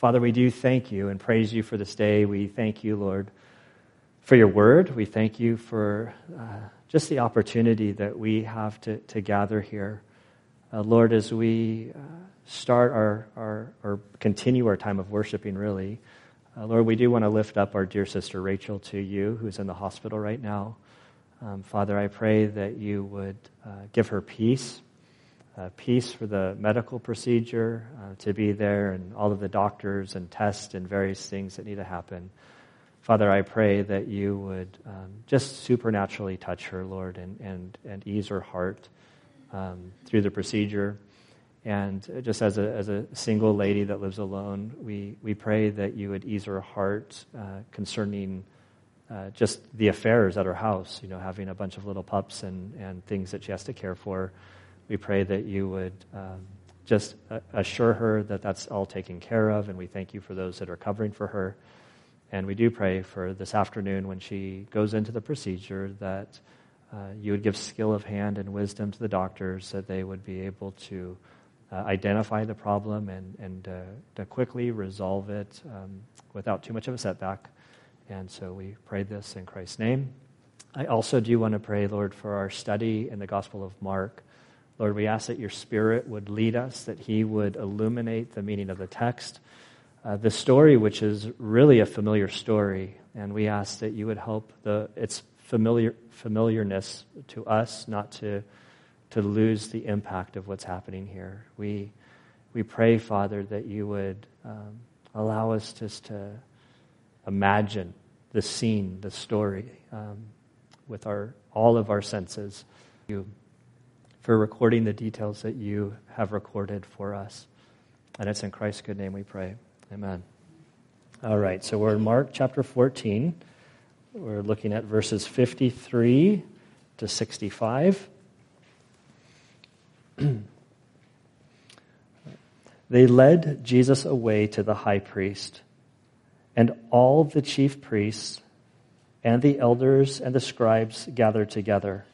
Father, we do thank you and praise you for this day. We thank you, Lord, for your word. We thank you for just the opportunity that we have to gather here. Lord, as we start or continue our time of worshiping, really, Lord, we do want to lift up our dear sister Rachel to you, who's in the hospital right now. Father, I pray that you would give her peace for the medical procedure to be there and all of the doctors and tests and various things that need to happen. Father, I pray that you would just supernaturally touch her, Lord, and ease her heart through the procedure. And just as a single lady that lives alone, we pray that you would ease her heart concerning just the affairs at her house, you know, having a bunch of little pups and things that she has to care for. We pray that you would just assure her that that's all taken care of, and we thank you for those that are covering for her. And we do pray for this afternoon when she goes into the procedure that you would give skill of hand and wisdom to the doctors, that they would be able to identify the problem and to quickly resolve it without too much of a setback. And so we pray this in Christ's name. I also do want to pray, Lord, for our study in the Gospel of Mark. Lord, we ask that your Spirit would lead us, that he would illuminate the meaning of the text. The story, which is really a familiar story, and we ask that you would help its familiarness to us not to lose the impact of what's happening here. We pray, Father, that you would allow us just to imagine the scene, the story, with all of our senses. Thank you for recording the details that you have recorded for us. And it's in Christ's good name we pray. Amen. All right, so we're in Mark chapter 14. We're looking at verses 53 to 65. They led Jesus away to the high priest, and all the chief priests and the elders and the scribes gathered together.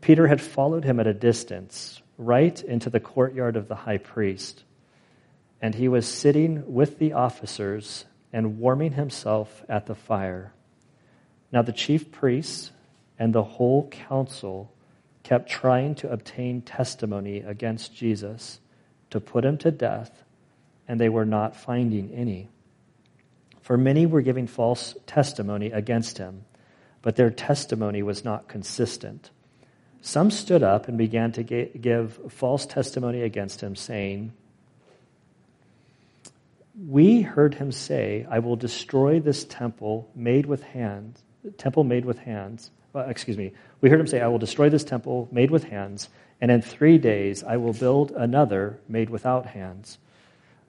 Peter had followed him at a distance, right into the courtyard of the high priest, and he was sitting with the officers and warming himself at the fire. Now the chief priests and the whole council kept trying to obtain testimony against Jesus to put him to death, and they were not finding any. For many were giving false testimony against him, but their testimony was not consistent. Some stood up and began to give false testimony against him, saying, "We heard him say, 'I will destroy this I will destroy this temple made with hands, and in 3 days I will build another made without hands.'"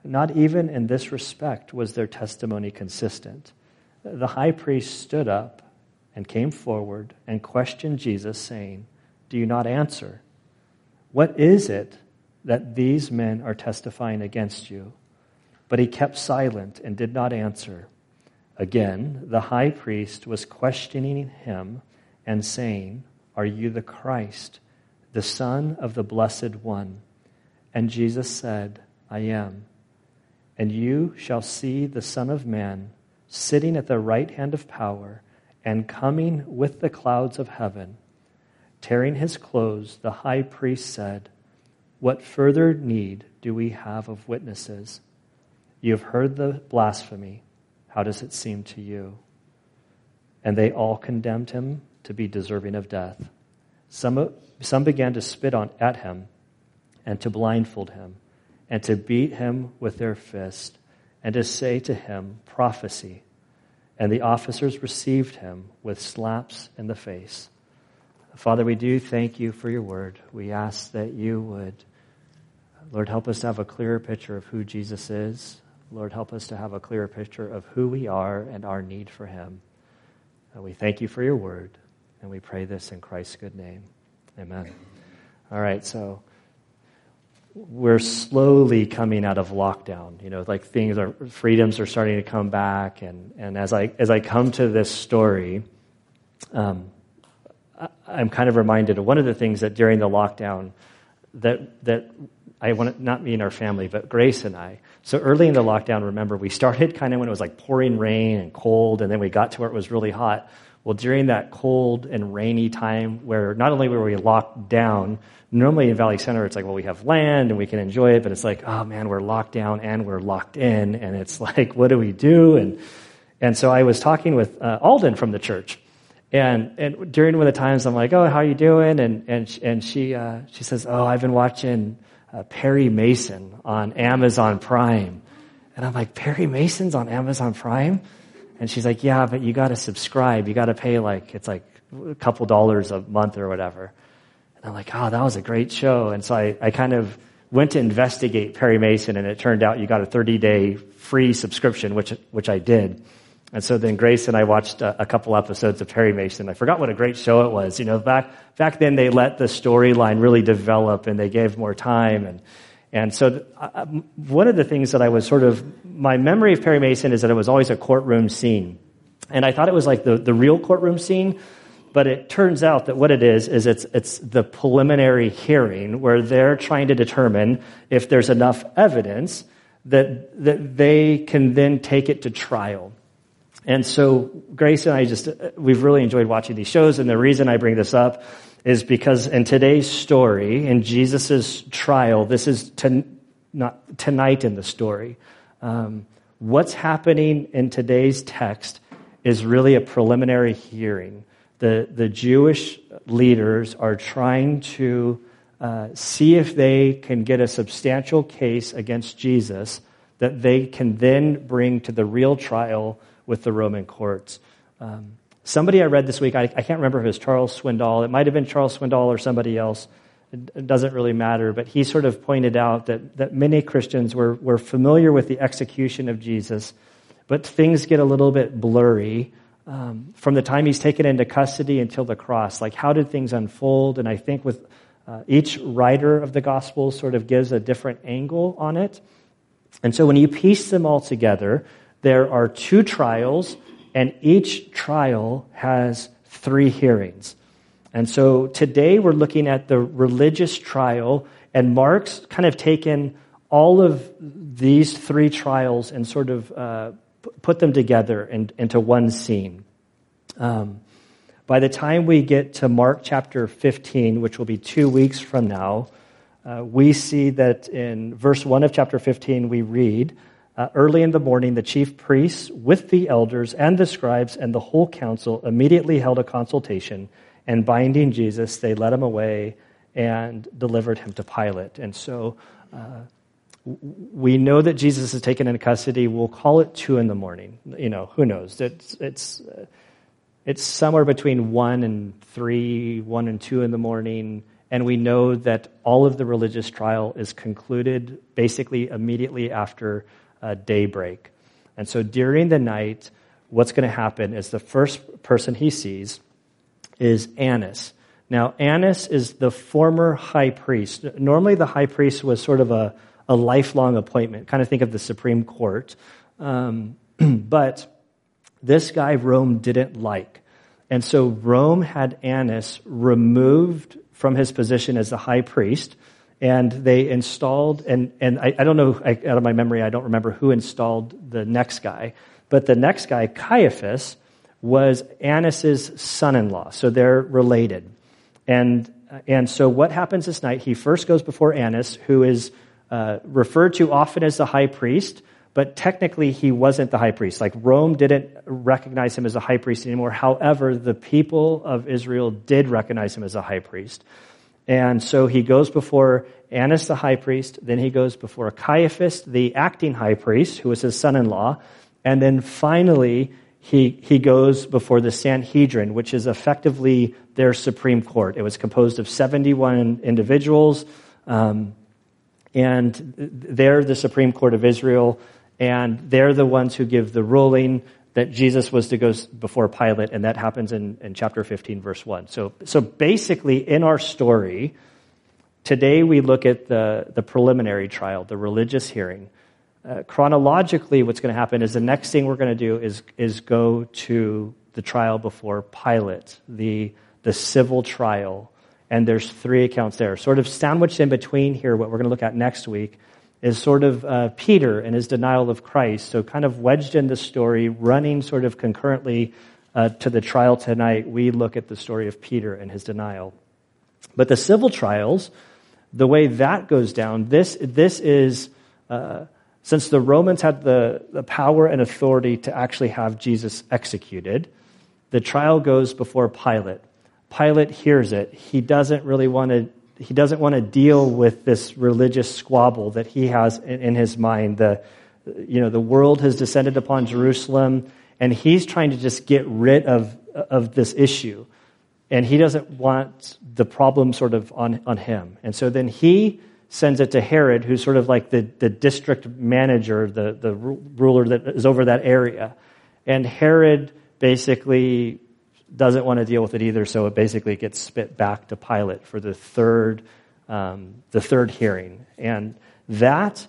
Not even in this respect was their testimony consistent. The high priest stood up and came forward and questioned Jesus, saying, "Do you not answer? What is it that these men are testifying against you?" But he kept silent and did not answer. Again, the high priest was questioning him and saying, "Are you the Christ, the Son of the Blessed One?" And Jesus said, "I am. And you shall see the Son of Man sitting at the right hand of power and coming with the clouds of heaven." Tearing his clothes, the high priest said, "What further need do we have of witnesses? You have heard the blasphemy. How does it seem to you?" And they all condemned him to be deserving of death. Some began to spit at him and to blindfold him and to beat him with their fist and to say to him, "Prophesy." And the officers received him with slaps in the face. Father, we do thank you for your word. We ask that you would, Lord, help us to have a clearer picture of who Jesus is. Lord, help us to have a clearer picture of who we are and our need for him. And we thank you for your word, and we pray this in Christ's good name. Amen. All right, so we're slowly coming out of lockdown. You know, like freedoms are starting to come back. And as I come to this story, I'm kind of reminded of one of the things that during the lockdown that I want not me and our family, but Grace and I. So early in the lockdown, remember, we started kind of when it was like pouring rain and cold, and then we got to where it was really hot. Well, during that cold and rainy time where not only were we locked down, normally in Valley Center, it's like, well, we have land and we can enjoy it, but it's like, oh man, we're locked down and we're locked in, and it's like, what do we do? And so I was talking with Alden from the church, and during one of the times, I'm like, oh, how are you doing? And she says, oh, I've been watching Perry Mason on Amazon Prime. And I'm like, Perry Mason's on Amazon Prime? And she's like, yeah, but you got to subscribe. You got to pay it's a couple dollars a month or whatever. And I'm like, oh, that was a great show. And so I kind of went to investigate Perry Mason, and it turned out you got a 30-day free subscription, which I did. And so then Grace and I watched a couple episodes of Perry Mason. I forgot what a great show it was. You know, back then they let the storyline really develop, and they gave more time. And so one of the things that I was my memory of Perry Mason is that it was always a courtroom scene. And I thought it was like the real courtroom scene, but it turns out that what it is it's the preliminary hearing where they're trying to determine if there's enough evidence that they can then take it to trial. And so Grace and I we've really enjoyed watching these shows, and the reason I bring this up is because in today's story, in Jesus' trial, this is not tonight in the story. What's happening in today's text is really a preliminary hearing. The Jewish leaders are trying to see if they can get a substantial case against Jesus that they can then bring to the real trial with the Roman courts. Somebody I read this week, I can't remember if it was Charles Swindoll. It might have been Charles Swindoll or somebody else. It doesn't really matter, but he sort of pointed out that many Christians were familiar with the execution of Jesus, but things get a little bit blurry from the time he's taken into custody until the cross. Like, how did things unfold? And I think with each writer of the gospel sort of gives a different angle on it. And so when you piece them all together, there are two trials, and each trial has three hearings. And so today we're looking at the religious trial, and Mark's kind of taken all of these three trials and sort of put them together into one scene. By the time we get to Mark chapter 15, which will be 2 weeks from now, we see that in verse 1 of chapter 15 we read, early in the morning, the chief priests with the elders and the scribes and the whole council immediately held a consultation, and binding Jesus, they led him away and delivered him to Pilate. And so we know that Jesus is taken into custody. We'll call it 2 a.m. You know, who knows? It's somewhere between 1 and 3, 1 and 2 a.m. And we know that all of the religious trial is concluded basically immediately after daybreak. And so during the night, what's going to happen is the first person he sees is Annas. Now, Annas is the former high priest. Normally, the high priest was sort of a lifelong appointment, kind of think of the Supreme Court. But this guy Rome didn't like. And so Rome had Annas removed from his position as the high priest, and they installed, and I don't know, out of my memory, I don't remember who installed the next guy, but the next guy, Caiaphas, was Annas' son-in-law, so they're related. And so what happens this night, he first goes before Annas, who is referred to often as the high priest, but technically he wasn't the high priest. Like, Rome didn't recognize him as a high priest anymore. However, the people of Israel did recognize him as a high priest. And so he goes before Annas the high priest, then he goes before Caiaphas, the acting high priest, who was his son-in-law, and then finally he goes before the Sanhedrin, which is effectively their Supreme Court. It was composed of 71 individuals, and they're the Supreme Court of Israel, and they're the ones who give the ruling that Jesus was to go before Pilate, and that happens in chapter 15, verse 1. So basically, in our story, today we look at the preliminary trial, the religious hearing. Chronologically, what's going to happen is the next thing we're going to do is go to the trial before Pilate, the civil trial. and there's three accounts there. Sort of sandwiched in between here, what we're going to look at next week, is sort of Peter and his denial of Christ. So kind of wedged in the story, running sort of concurrently to the trial tonight, we look at the story of Peter and his denial. But the civil trials, the way that goes down, this is, since the Romans had the power and authority to actually have Jesus executed, the trial goes before Pilate. Pilate hears it. He doesn't want to deal with this religious squabble that he has in his mind. The world has descended upon Jerusalem, and he's trying to just get rid of this issue. And he doesn't want the problem sort of on him. And so then he sends it to Herod, who's sort of like the district manager, the ruler that is over that area. And Herod basically doesn't want to deal with it either, so it basically gets spit back to Pilate for the third hearing. And that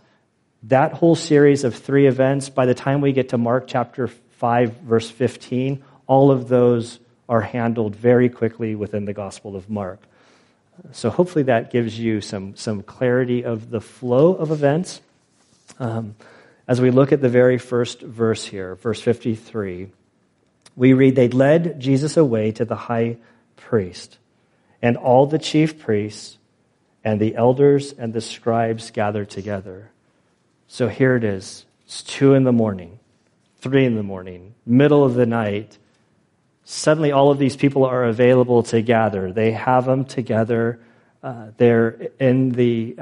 whole series of three events, by the time we get to Mark chapter 5, verse 15, all of those are handled very quickly within the Gospel of Mark. So hopefully that gives you some clarity of the flow of events. As we look at the very first verse here, verse 53, we read, "They led Jesus away to the high priest, and all the chief priests and the elders and the scribes gathered together." So here it is. It's 2 a.m, 3 a.m, middle of the night. Suddenly all of these people are available to gather. They have them together. They're in the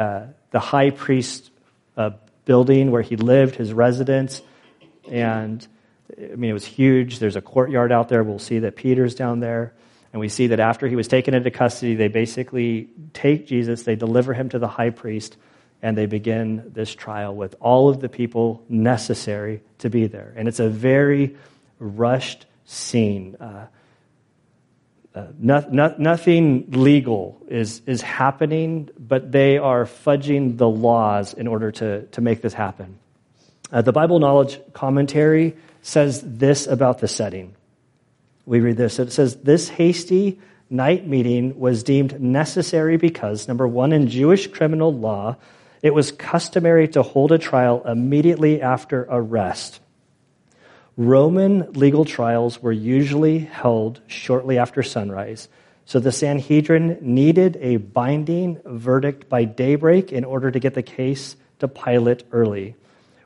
high priest building where he lived, his residence, and I mean, it was huge. There's a courtyard out there. We'll see that Peter's down there. And we see that after he was taken into custody, they basically take Jesus, they deliver him to the high priest, and they begin this trial with all of the people necessary to be there. And it's a very rushed scene. Nothing legal is happening, but they are fudging the laws in order to make this happen. The Bible Knowledge Commentary says this about the setting. We read this. It says, "This hasty night meeting was deemed necessary because, number one, in Jewish criminal law, it was customary to hold a trial immediately after arrest. Roman legal trials were usually held shortly after sunrise, so the Sanhedrin needed a binding verdict by daybreak in order to get the case to Pilate early.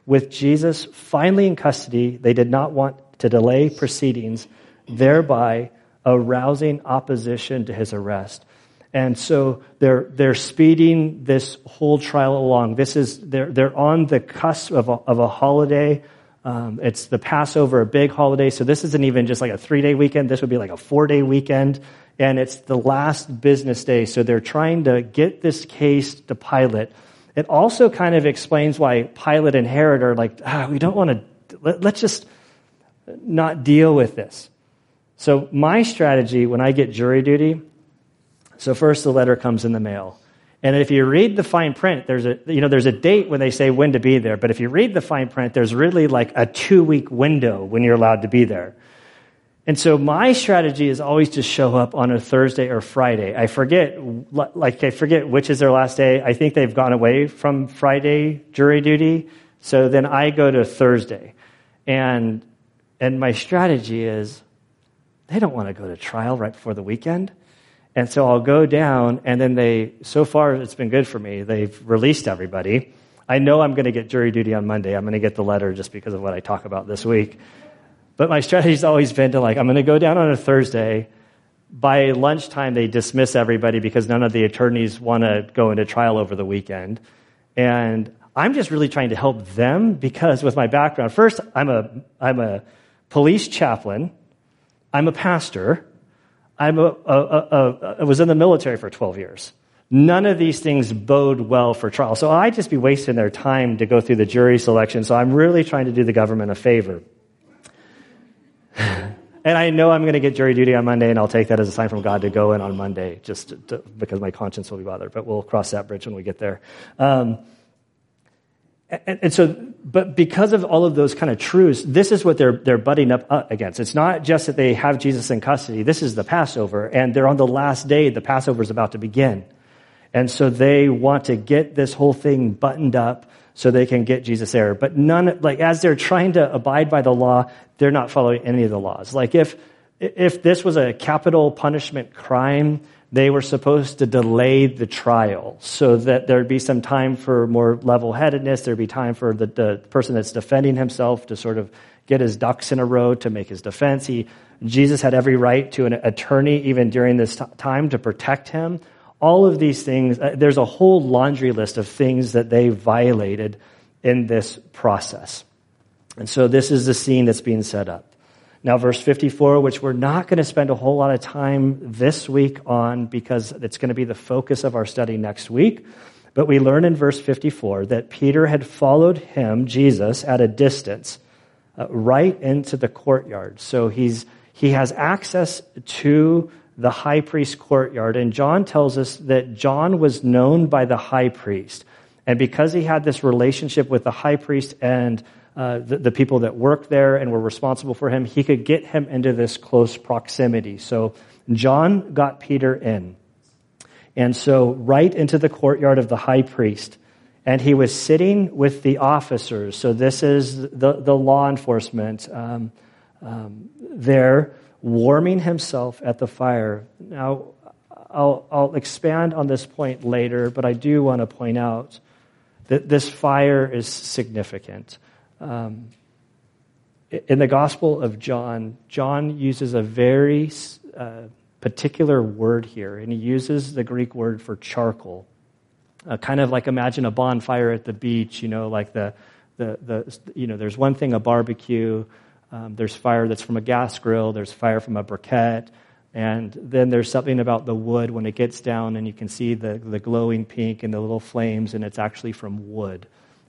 With Jesus finally in custody, they did not want to delay proceedings, thereby arousing opposition to his arrest." And so they're speeding this whole trial along. This is they're on the cusp of a holiday. It's the Passover, a big holiday. So this isn't even just like a 3-day weekend. This would be like a 4-day weekend, and it's the last business day. So they're trying to get this case to Pilate. It also kind of explains why Pilate and Herod are like, we don't want to, let's just not deal with this. So my strategy when I get jury duty, so first the letter comes in the mail. And if you read the fine print, there's a date when they say when to be there. But if you read the fine print, there's really like a 2-week window when you're allowed to be there. And so my strategy is always to show up on a Thursday or Friday. I forget which is their last day. I think they've gone away from Friday jury duty. So then I go to Thursday. And my strategy is they don't want to go to trial right before the weekend. And so I'll go down, and then so far it's been good for me. They've released everybody. I know I'm going to get jury duty on Monday. I'm going to get the letter just because of what I talk about this week. But my strategy's always been to I'm going to go down on a Thursday. By lunchtime, they dismiss everybody because none of the attorneys want to go into trial over the weekend. And I'm just really trying to help them because with my background, first, I'm a police chaplain. I'm a pastor. I was in the military for 12 years. None of these things bode well for trial. So I'd just be wasting their time to go through the jury selection. So I'm really trying to do the government a favor. And I know I'm going to get jury duty on Monday, and I'll take that as a sign from God to go in on Monday, just because my conscience will be bothered. But we'll cross that bridge when we get there. And so, but because of all of those kind of truths, this is what they're butting up against. It's not just that they have Jesus in custody. This is the Passover, and they're on the last day. The Passover is about to begin. And so they want to get this whole thing buttoned up so they can get Jesus there. But none, like as they're trying to abide by the law, they're not following any of the laws. Like if this was a capital punishment crime, they were supposed to delay the trial so that there'd be some time for more level-headedness. There'd be time for the person that's defending himself to sort of get his ducks in a row to make his defense. Jesus had every right to an attorney even during this time to protect him. All of these things, there's a whole laundry list of things that they violated in this process. And so this is the scene that's being set up. Now, verse 54, which we're not going to spend a whole lot of time this week on because it's going to be the focus of our study next week. But we learn in verse 54 that Peter had followed him, Jesus, at a distance, right into the courtyard. So he has access to the high priest's courtyard. And John tells us that John was known by the high priest. And because he had this relationship with the high priest and the people that worked there and were responsible for him, he could get him into this close proximity. So John got Peter in. And so right into the courtyard of the high priest. And he was sitting with the officers. So this is the law enforcement there, warming himself at the fire. Now, I'll expand on this point later, but I do want to point out that this fire is significant. In the Gospel of John, John uses a very particular word here, and he uses the Greek word for charcoal. Kind of like imagine a bonfire at the beach, you know, like there's one thing, a barbecue, there's fire that's from a gas grill, there's fire from a briquette, and then there's something about the wood when it gets down and you can see the glowing pink and the little flames, and it's actually from wood.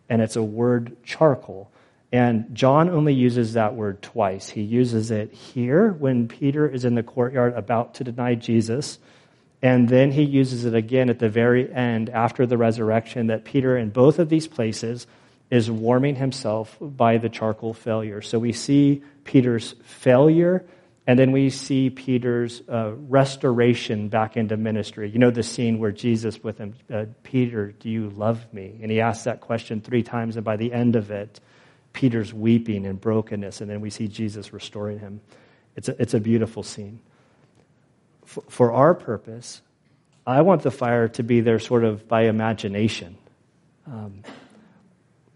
And it's a word, charcoal. And John only uses that word twice. He uses it here when Peter is in the courtyard about to deny Jesus. And then he uses it again at the very end after the resurrection, that Peter in both of these places is warming himself by the charcoal failure. So we see Peter's failure, and then we see Peter's restoration back into ministry. You know the scene where Jesus with him, Peter, do you love me? And he asks that question 3 times, and by the end of it, Peter's weeping and brokenness, and then we see Jesus restoring him. It's a beautiful scene. For our purpose, I want the fire to be there sort of by imagination,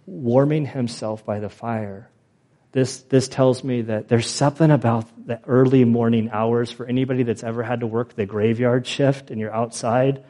warming himself by the fire. This tells me that there's something about the early morning hours. For anybody that's ever had to work the graveyard shift and you're outside,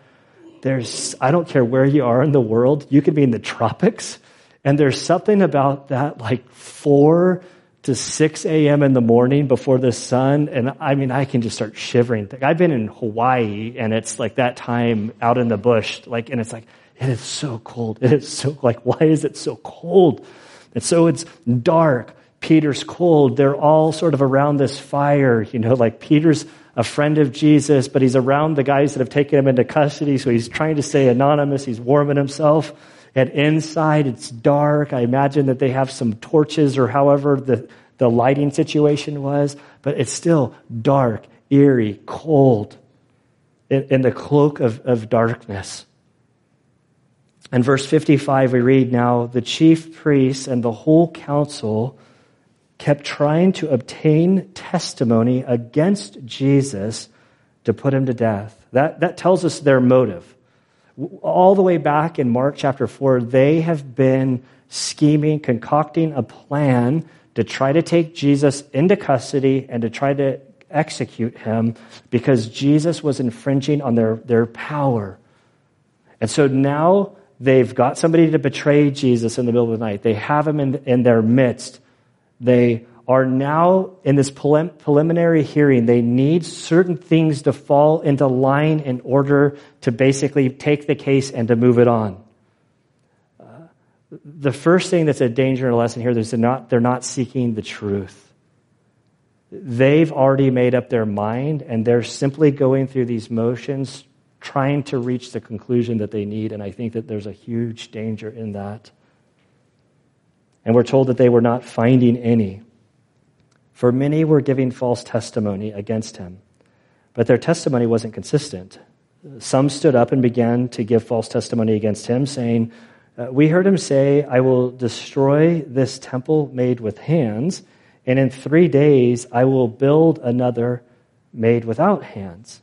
I don't care where you are in the world, you could be in the tropics, and there's something about that, like 4 to 6 a.m. in the morning before the sun, and I mean, I can just start shivering. I've been in Hawaii, and it's like that time out in the bush, like, and it's like, it is so cold. It is so, like, why is it so cold? And so it's dark. Peter's cold. They're all sort of around this fire, you know, like Peter's a friend of Jesus, but he's around the guys that have taken him into custody. So he's trying to stay anonymous. He's warming himself. And inside it's dark. I imagine that they have some torches or however the lighting situation was, but it's still dark, eerie, cold in the cloak of darkness. In verse 55, we read, now the chief priests and the whole council kept trying to obtain testimony against Jesus to put him to death. That tells us their motive. All the way back in Mark chapter 4, they have been scheming, concocting a plan to try to take Jesus into custody and to try to execute him because Jesus was infringing on their power. And so now they've got somebody to betray Jesus in the middle of the night. They have him in their midst. They are now in this preliminary hearing. They need certain things to fall into line in order to basically take the case and to move it on. The first thing that's a danger and a lesson here is they're not seeking the truth. They've already made up their mind, and they're simply going through these motions trying to reach the conclusion that they need, and I think that there's a huge danger in that. and we're told that they were not finding any. For many were giving false testimony against him, but their testimony wasn't consistent. Some stood up and began to give false testimony against him, saying, we heard him say, I will destroy this temple made with hands, and in 3 days I will build another made without hands.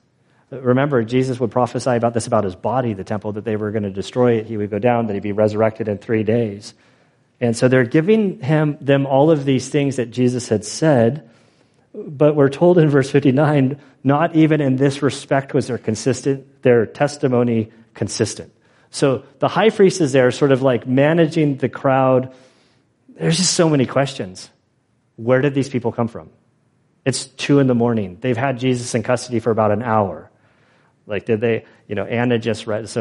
Remember, Jesus would prophesy about this, about his body, the temple, that they were going to destroy it. He would go down, that he'd be resurrected in 3 days. And so they're giving them all of these things that Jesus had said, but we're told in verse 59, not even in this respect was their testimony consistent. So the high priest is there sort of like managing the crowd. There's just so many questions. Where did these people come from? It's 2 a.m. They've had Jesus in custody for about an hour. Like, did they, Anna just read,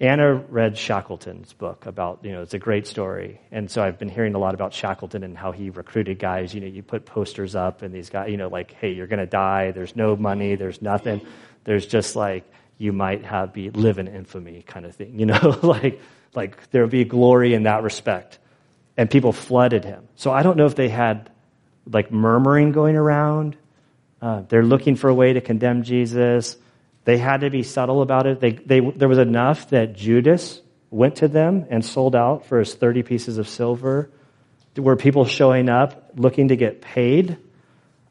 Anna read Shackleton's book about, it's a great story. And so I've been hearing a lot about Shackleton and how he recruited guys. You put posters up and these guys, like, hey, you're going to die. There's no money. There's nothing. There's just like, you might live in infamy kind of thing, like there'll be glory in that respect. And people flooded him. So I don't know if they had like murmuring going around. They're looking for a way to condemn Jesus. They had to be subtle about it. There was enough that Judas went to them and sold out for his 30 pieces of silver. There were people showing up looking to get paid,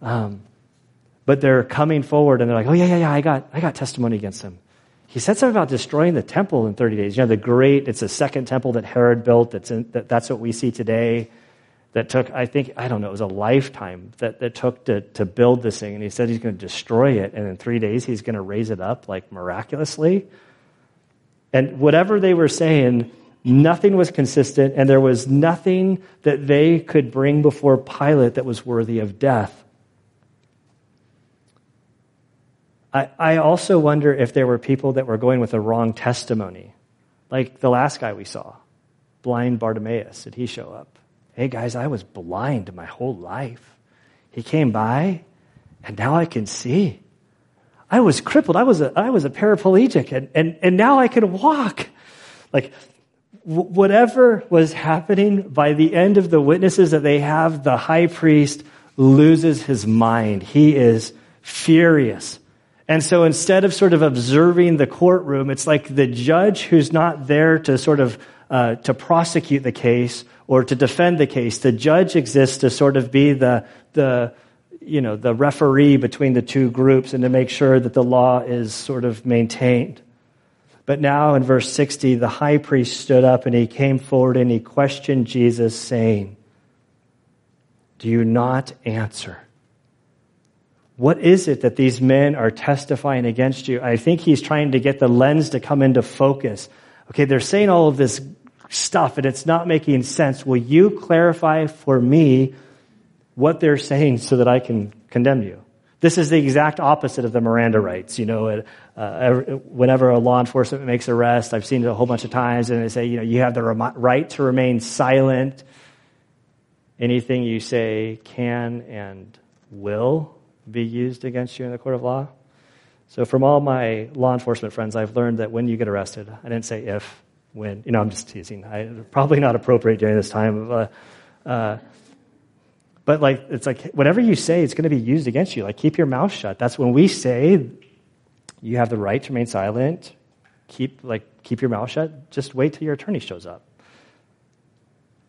but they're coming forward and they're like, "Oh yeah, I got testimony against him. He said something about destroying the temple in 30 days. It's the second temple that Herod built. That's what we see today. That took, it was a lifetime that took to build this thing. And he said he's going to destroy it. And in 3 days, he's going to raise it up like miraculously." And whatever they were saying, nothing was consistent. And there was nothing that they could bring before Pilate that was worthy of death. I also wonder if there were people that were going with the wrong testimony. Like the last guy we saw, blind Bartimaeus, did he show up? Hey guys, I was blind my whole life. He came by, and now I can see. I was crippled. I was a paraplegic, and now I can walk. Like whatever was happening, by the end of the witnesses that they have, the high priest loses his mind. He is furious. And so instead of sort of observing the courtroom, it's like the judge who's not there to sort of to prosecute the case or to defend the case. The judge exists to sort of be the referee between the two groups and to make sure that the law is sort of maintained. But now in verse 60, the high priest stood up and he came forward and he questioned Jesus, saying, "Do you not answer? What is it that these men are testifying against you?" I think he's trying to get the lens to come into focus. Okay, they're saying all of this stuff and it's not making sense. Will you clarify for me what they're saying so that I can condemn you? This is the exact opposite of the Miranda rights. Whenever a law enforcement makes arrest, I've seen it a whole bunch of times, and they say, you have the right to remain silent. Anything you say can and will be used against you in the court of law. So from all my law enforcement friends, I've learned that when you get arrested, I didn't say if, when, I'm just teasing. Probably not appropriate during this time. But it's like, whatever you say, it's going to be used against you. Like, keep your mouth shut. That's when we say you have the right to remain silent. Keep your mouth shut. Just wait till your attorney shows up.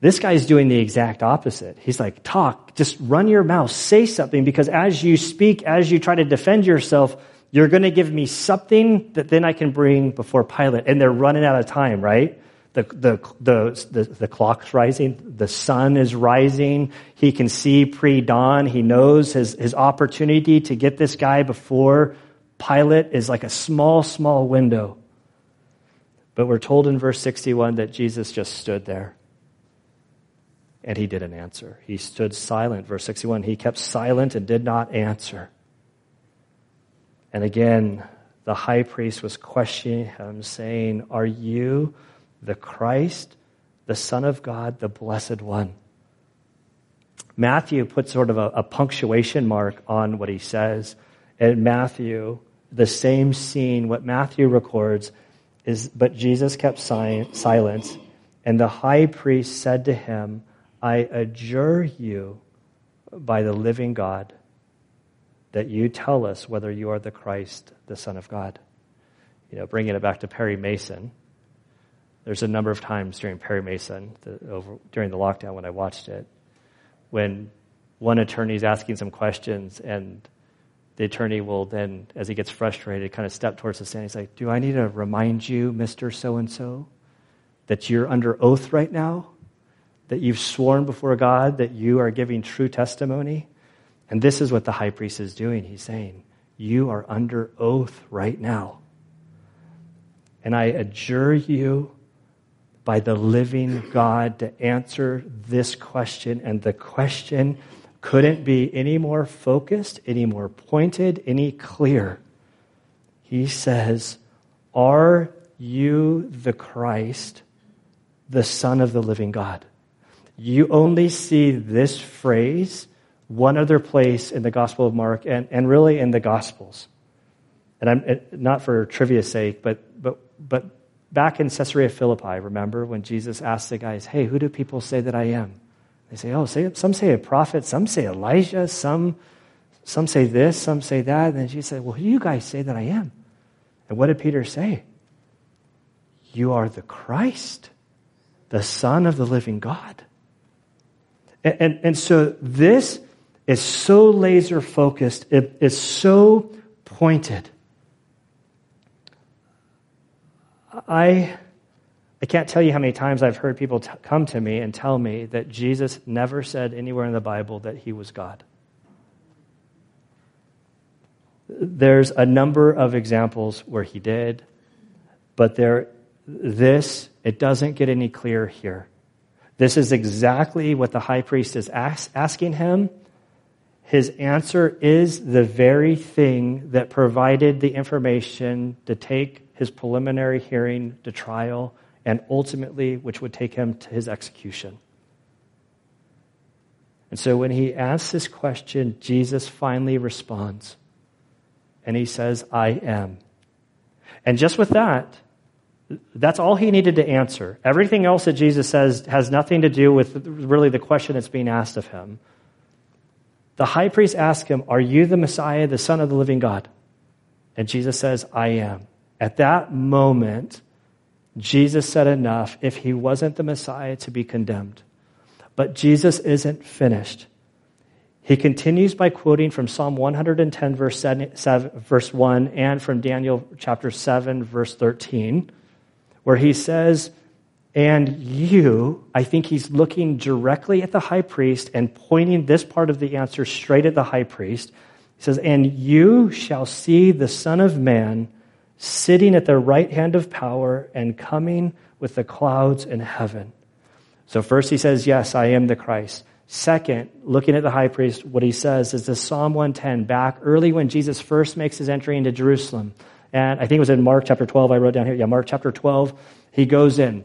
This guy's doing the exact opposite. He's like, talk, just run your mouth, say something, because as you speak, as you try to defend yourself, you're going to give me something that then I can bring before Pilate. And they're running out of time, right? The clock's rising. The sun is rising. He can see pre-dawn. He knows his opportunity to get this guy before Pilate is like a small window. But we're told in verse 61 that Jesus just stood there. And he didn't answer. He stood silent. Verse 61, he kept silent and did not answer. And again, the high priest was questioning him, saying, "Are you the Christ, the Son of God, the Blessed One?" Matthew puts sort of a punctuation mark on what he says. And Matthew, the same scene, what Matthew records is, but Jesus kept silence And the high priest said to him, I adjure you by the living God that you tell us whether you are the Christ, the Son of God. You know, bringing it back to Perry Mason, there's a number of times during Perry Mason, during the lockdown when I watched it, when one attorney is asking some questions and the attorney will then, as he gets frustrated, kind of step towards the stand. He's like, do I need to remind you, Mr. So-and-so, that you're under oath right now, that you've sworn before God that you are giving true testimony? And this is what the high priest is doing. He's saying, you are under oath right now. And I adjure you by the living God to answer this question. And the question couldn't be any more focused, any more pointed, any clearer. He says, are you the Christ, the Son of the living God? You only see this phrase one other place in the Gospel of Mark and really in the Gospels. And I'm not for trivia's sake, but back in Caesarea Philippi, remember when Jesus asked the guys, hey, who do people say that I am? They say, oh, some say a prophet, some say Elijah, some say this, some say that. And then Jesus said, well, who do you guys say that I am? And what did Peter say? You are the Christ, the Son of the living God. And so this is so laser focused. It is so pointed. I can't tell you how many times I've heard people come to me and tell me that Jesus never said anywhere in the Bible that he was God. There's a number of examples where he did, but it doesn't get any clearer here. This is exactly what the high priest is asking him. His answer is the very thing that provided the information to take his preliminary hearing to trial, and ultimately which would take him to his execution. And so when he asks this question, Jesus finally responds, and he says, I am. And just with that, that's all he needed to answer. Everything else that Jesus says has nothing to do with really the question that's being asked of him. The high priest asked him, are you the Messiah, the Son of the living God? And Jesus says, I am. At that moment, Jesus said enough if he wasn't the Messiah to be condemned. But Jesus isn't finished. He continues by quoting from Psalm 110, verse 1, and from Daniel chapter 7, verse 13, where he says, and you, I think he's looking directly at the high priest and pointing this part of the answer straight at the high priest. He says, and you shall see the Son of Man sitting at the right hand of power and coming with the clouds in heaven. So first he says, yes, I am the Christ. Second, looking at the high priest, what he says is this Psalm 110, back early when Jesus first makes his entry into Jerusalem. And I think it was in Mark chapter 12, I wrote down here. Yeah, Mark chapter 12, he goes in.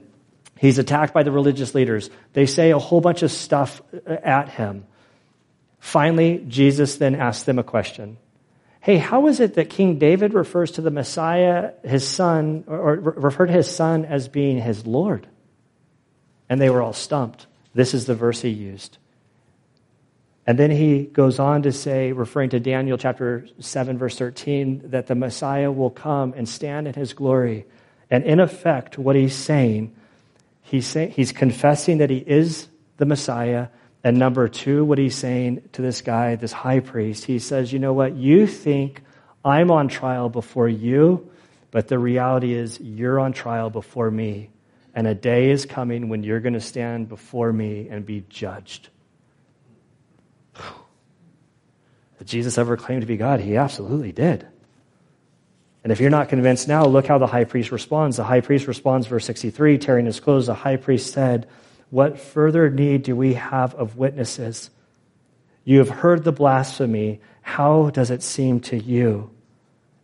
He's attacked by the religious leaders. They say a whole bunch of stuff at him. Finally, Jesus then asks them a question. Hey, how is it that King David refers to the Messiah, his son, or referred to his son as being his Lord? And they were all stumped. This is the verse he used. And then he goes on to say, referring to Daniel chapter 7, verse 13, that the Messiah will come and stand in his glory. And in effect, what he's saying, he's confessing that he is the Messiah. And number two, what he's saying to this guy, this high priest, he says, you know what, you think I'm on trial before you, but the reality is you're on trial before me. And a day is coming when you're going to stand before me and be judged. Did Jesus ever claim to be God? He absolutely did. And if you're not convinced now, look how the high priest responds. The high priest responds, verse 63, tearing his clothes, the high priest said, what further need do we have of witnesses? You have heard the blasphemy. How does it seem to you?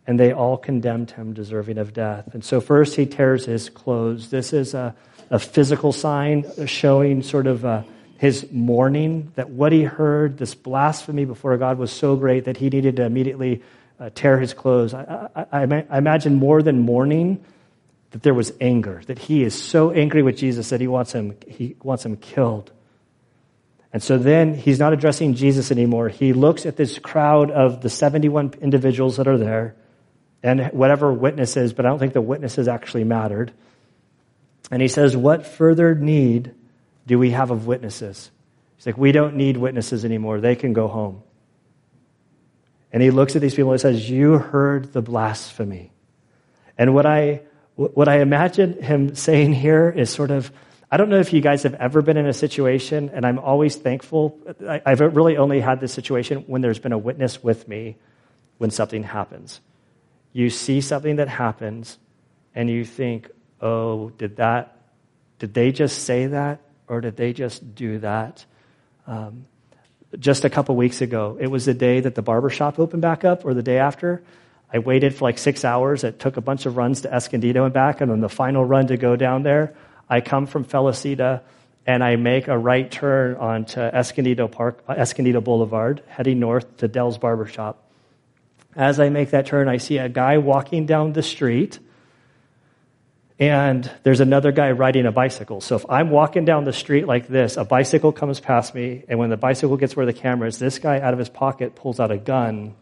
And they all condemned him, deserving of death. And so first he tears his clothes. This is a physical sign showing sort of his mourning, that what he heard, this blasphemy before God, was so great that he needed to immediately tear his clothes. I imagine more than mourning, that there was anger, that he is so angry with Jesus that he wants him killed. And so then he's not addressing Jesus anymore. He looks at this crowd of the 71 individuals that are there and whatever witnesses, but I don't think the witnesses actually mattered. And he says, what further need do we have of witnesses? He's like, we don't need witnesses anymore. They can go home. And he looks at these people and says, you heard the blasphemy. And what I imagine him saying here is sort of, I don't know if you guys have ever been in a situation, and I'm always thankful. I've really only had this situation when there's been a witness with me when something happens. You see something that happens, and you think, oh, did they just say that, or did they just do that? Just a couple weeks ago, it was the day that the barbershop opened back up, or the day after. I waited for like 6 hours. It took a bunch of runs to Escondido and back, and then the final run to go down there. I come from Felicita, and I make a right turn onto Escondido Boulevard, heading north to Dell's Barbershop. As I make that turn, I see a guy walking down the street, and there's another guy riding a bicycle. So if I'm walking down the street like this, a bicycle comes past me, and when the bicycle gets where the camera is, this guy out of his pocket pulls out a gun,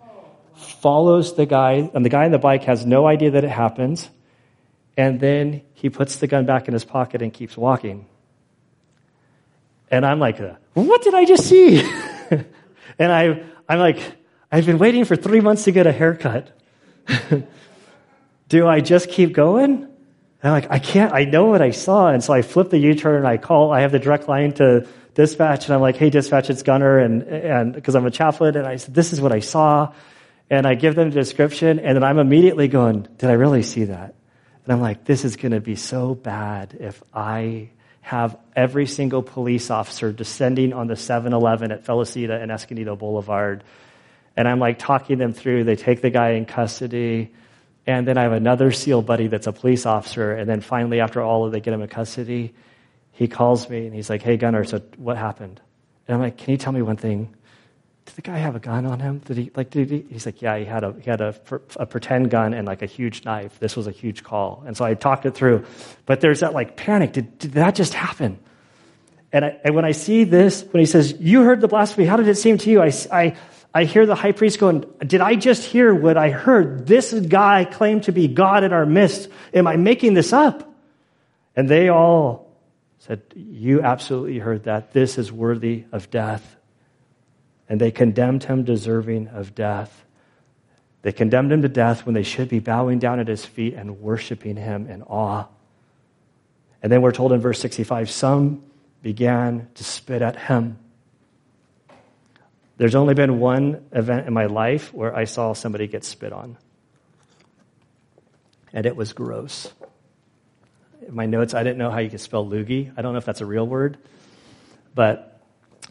follows the guy, and the guy on the bike has no idea that it happens. And then he puts the gun back in his pocket and keeps walking. And I'm like, what did I just see? And I'm like, I've been waiting for 3 months to get a haircut. Do I just keep going? And I'm like, I can't. I know what I saw. And so I flip the U-turn and I have the direct line to dispatch. And I'm like, hey, dispatch, it's Gunnar. And because I'm a chaplain. And I said, this is what I saw. And I give them the description. And then I'm immediately going, did I really see that? And I'm like, this is going to be so bad if I have every single police officer descending on the 7-Eleven at Felicita and Escondido Boulevard. And I'm like talking them through. They take the guy in custody. And then I have another SEAL buddy that's a police officer. And then finally, after all of they get him in custody, he calls me and he's like, hey, Gunnar, so what happened? And I'm like, can you tell me one thing? Did the guy have a gun on him? He's like, yeah, he had a pretend gun and like a huge knife. This was a huge call. And so I talked it through, but there's that like panic. Did that just happen? And when I see this, when he says, you heard the blasphemy, how did it seem to you? I hear the high priest going, did I just hear what I heard? This guy claimed to be God in our midst. Am I making this up? And they all said, you absolutely heard that. This is worthy of death. And they condemned him deserving of death. They condemned him to death when they should be bowing down at his feet and worshiping him in awe. And then we're told in verse 65, some began to spit at him. There's only been one event in my life where I saw somebody get spit on. And it was gross. In my notes, I didn't know how you could spell loogie. I don't know if that's a real word, but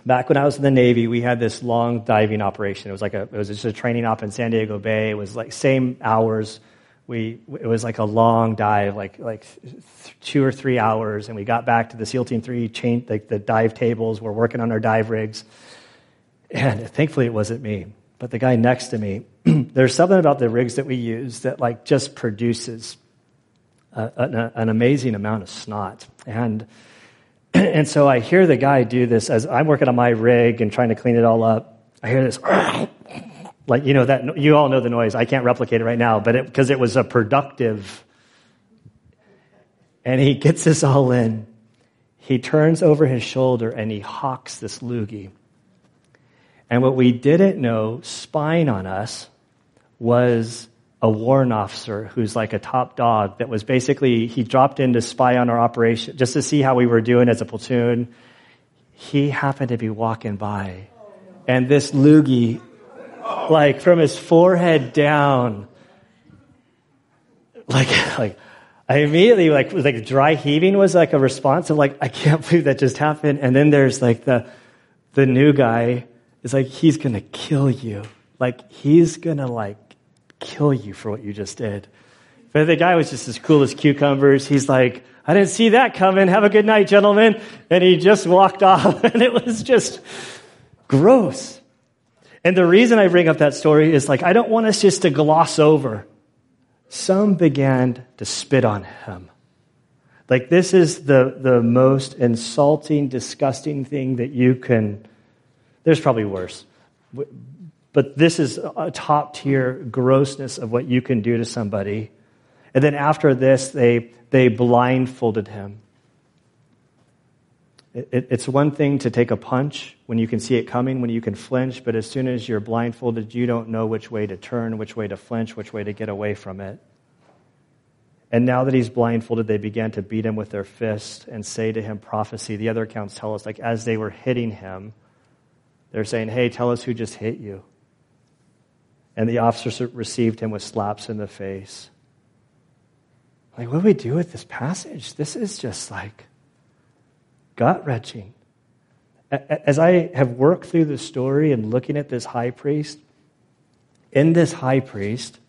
back when I was in the Navy, we had this long diving operation. It was just a training op in San Diego Bay. It was like same hours. It was like a long dive, like 2 or 3 hours. And we got back to the SEAL Team 3, changed like the dive tables. We're working on our dive rigs. And thankfully it wasn't me, but the guy next to me. There's something about the rigs that we use that like just produces an amazing amount of snot. And so I hear the guy do this as I'm working on my rig and trying to clean it all up. I hear this, like, you know, that you all know the noise. I can't replicate it right now, but because it was a productive. And he gets this all in. He turns over his shoulder and he hawks this loogie. And what we didn't know, spying on us, was a warrant officer who's like a top dog that was basically, he dropped in to spy on our operation just to see how we were doing as a platoon. He happened to be walking by. And this loogie, like from his forehead down, like I immediately like dry heaving was like a response of like, I can't believe that just happened. And then there's like the new guy is like, he's going to kill you. Like he's going to like kill you for what you just did. But the guy was just as cool as cucumbers. He's like, I didn't see that coming. Have a good night, gentlemen. And he just walked off, and it was just gross. And the reason I bring up that story is like, I don't want us just to gloss over some began to spit on him. Like, this is the most insulting, disgusting thing that you can... There's probably worse. But this is a top-tier grossness of what you can do to somebody. And then after this, they blindfolded him. It's one thing to take a punch when you can see it coming, when you can flinch, but as soon as you're blindfolded, you don't know which way to turn, which way to flinch, which way to get away from it. And now that he's blindfolded, they began to beat him with their fists and say to him, prophecy. The other accounts tell us, like, as they were hitting him, they're saying, hey, tell us who just hit you. And the officer received him with slaps in the face. Like, what do we do with this passage? This is just like... gut-wrenching. As I have worked through the story and looking at this high priest, in this high priest,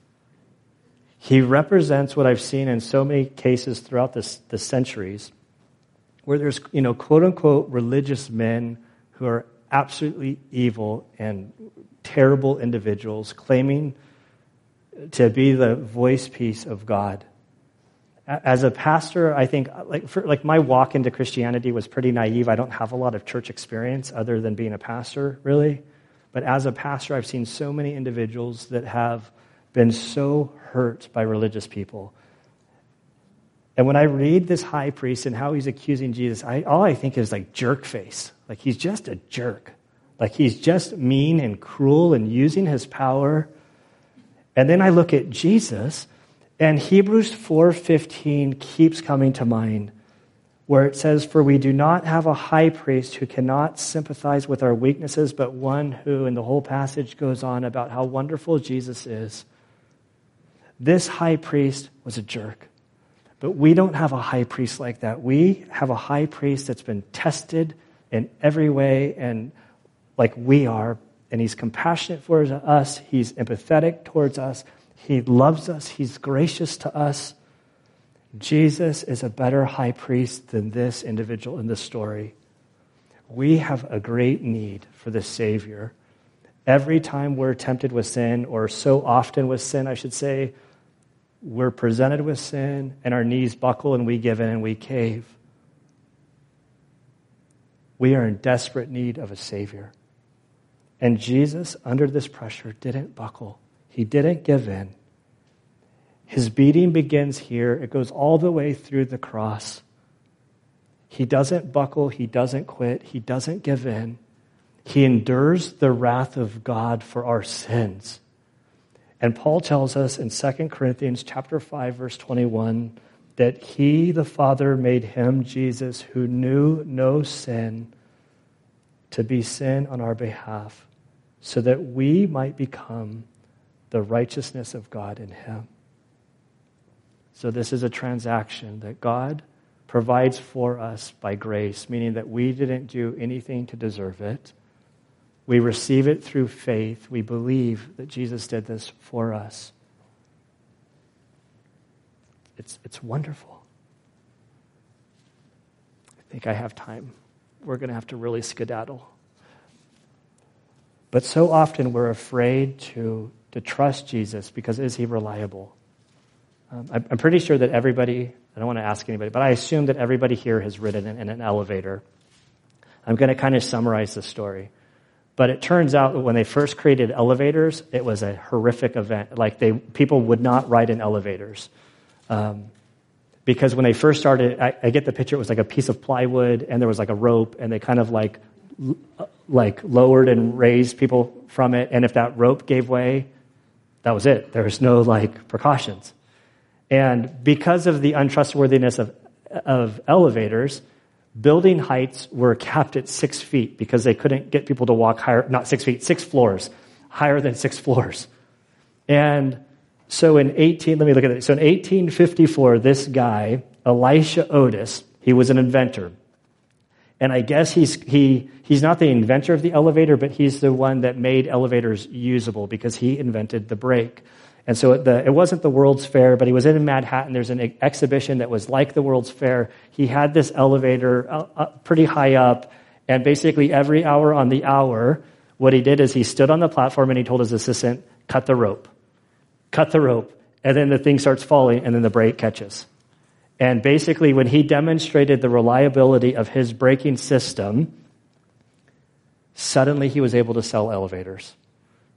he represents what I've seen in so many cases throughout the centuries, where there's, you know, quote-unquote religious men who are absolutely evil and terrible individuals claiming to be the voice piece of God. As a pastor, I think my walk into Christianity was pretty naive. I don't have a lot of church experience other than being a pastor, really. But as a pastor, I've seen so many individuals that have been so hurt by religious people. And when I read this high priest and how he's accusing Jesus, all I think is like jerk face. Like, he's just a jerk. Like, he's just mean and cruel and using his power. And then I look at Jesus, and Hebrews 4:15 keeps coming to mind, where it says, for we do not have a high priest who cannot sympathize with our weaknesses, but one who, and the whole passage goes on about how wonderful Jesus is. This high priest was a jerk, but we don't have a high priest like that. We have a high priest that's been tested in every way, and like we are, and he's compassionate for us, he's empathetic towards us, he loves us. He's gracious to us. Jesus is a better high priest than this individual in this story. We have a great need for the Savior. Every time we're tempted with sin, or so often with sin, I should say, we're presented with sin and our knees buckle and we give in and we cave. We are in desperate need of a Savior. And Jesus, under this pressure, didn't buckle. He didn't give in. His beating begins here. It goes all the way through the cross. He doesn't buckle. He doesn't quit. He doesn't give in. He endures the wrath of God for our sins. And Paul tells us in 2 Corinthians chapter 5, verse 21, that he, the Father, made him, Jesus, who knew no sin, to be sin on our behalf, so that we might become the righteousness of God in him. So this is a transaction that God provides for us by grace, meaning that we didn't do anything to deserve it. We receive it through faith. We believe that Jesus did this for us. It's wonderful. I think I have time. We're going to have to really skedaddle. But so often we're afraid to trust Jesus, because is he reliable? I'm pretty sure that everybody, I don't want to ask anybody, but I assume that everybody here has ridden in an elevator. I'm going to kind of summarize the story. But it turns out that when they first created elevators, it was a horrific event. Like, people would not ride in elevators. Because when they first started, I get the picture, it was like a piece of plywood, and there was like a rope, and they kind of like lowered and raised people from it. And if that rope gave way, that was it. There was no precautions. And because of the untrustworthiness of elevators, building heights were capped at 6 feet, because they couldn't get people to walk higher, not 6 feet, 6 floors, higher than 6 floors. And so in 1854, this guy, Elisha Otis, he was an inventor. And I guess he's not the inventor of the elevator, but he's the one that made elevators usable, because he invented the brake. And so it wasn't the World's Fair, but he was in Manhattan. There's an exhibition that was like the World's Fair. He had this elevator pretty high up, and basically every hour on the hour, what he did is he stood on the platform and he told his assistant, cut the rope. and then the thing starts falling, and then the brake catches. And basically, when he demonstrated the reliability of his braking system, suddenly he was able to sell elevators.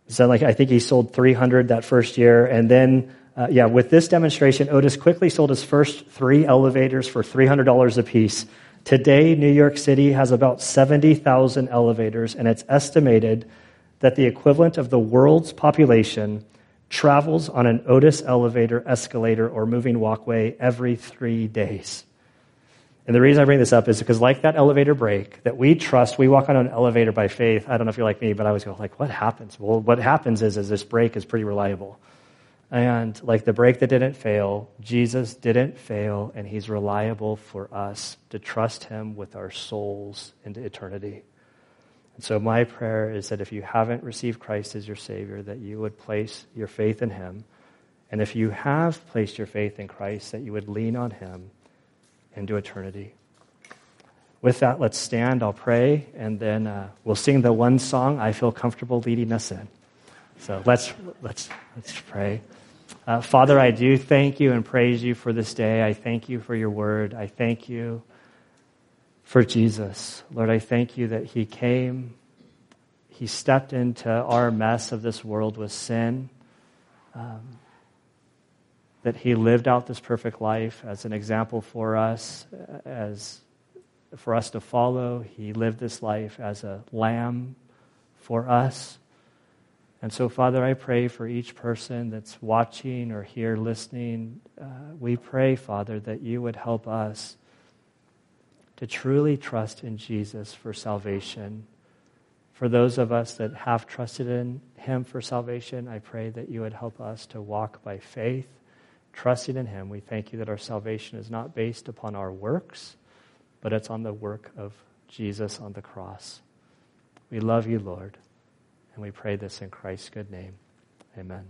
So like, I think he sold 300 that first year. And then, with this demonstration, Otis quickly sold his first 3 elevators for $300 a piece. Today, New York City has about 70,000 elevators, and it's estimated that the equivalent of the world's population travels on an Otis elevator, escalator, or moving walkway every 3 days. And the reason I bring this up is because, like that elevator break that we trust, we walk on an elevator by faith. I don't know if you're like me, but I always go like, what happens? Well, what happens is this break is pretty reliable. And like the break that didn't fail, Jesus didn't fail, and he's reliable for us to trust him with our souls into eternity. And so my prayer is that if you haven't received Christ as your Savior, that you would place your faith in him. And if you have placed your faith in Christ, that you would lean on him into eternity. With that, let's stand, I'll pray, and then we'll sing the one song I feel comfortable leading us in. So let's pray. Father, I do thank you and praise you for this day. I thank you for your word. I thank you for Jesus. Lord, I thank you that he came. He stepped into our mess of this world with sin. That he lived out this perfect life as an example for us, as for us to follow. He lived this life as a lamb for us. And so, Father, I pray for each person that's watching or here listening. We pray, Father, that you would help us to truly trust in Jesus for salvation. For those of us that have trusted in him for salvation, I pray that you would help us to walk by faith, trusting in him. We thank you that our salvation is not based upon our works, but it's on the work of Jesus on the cross. We love you, Lord, and we pray this in Christ's good name. Amen.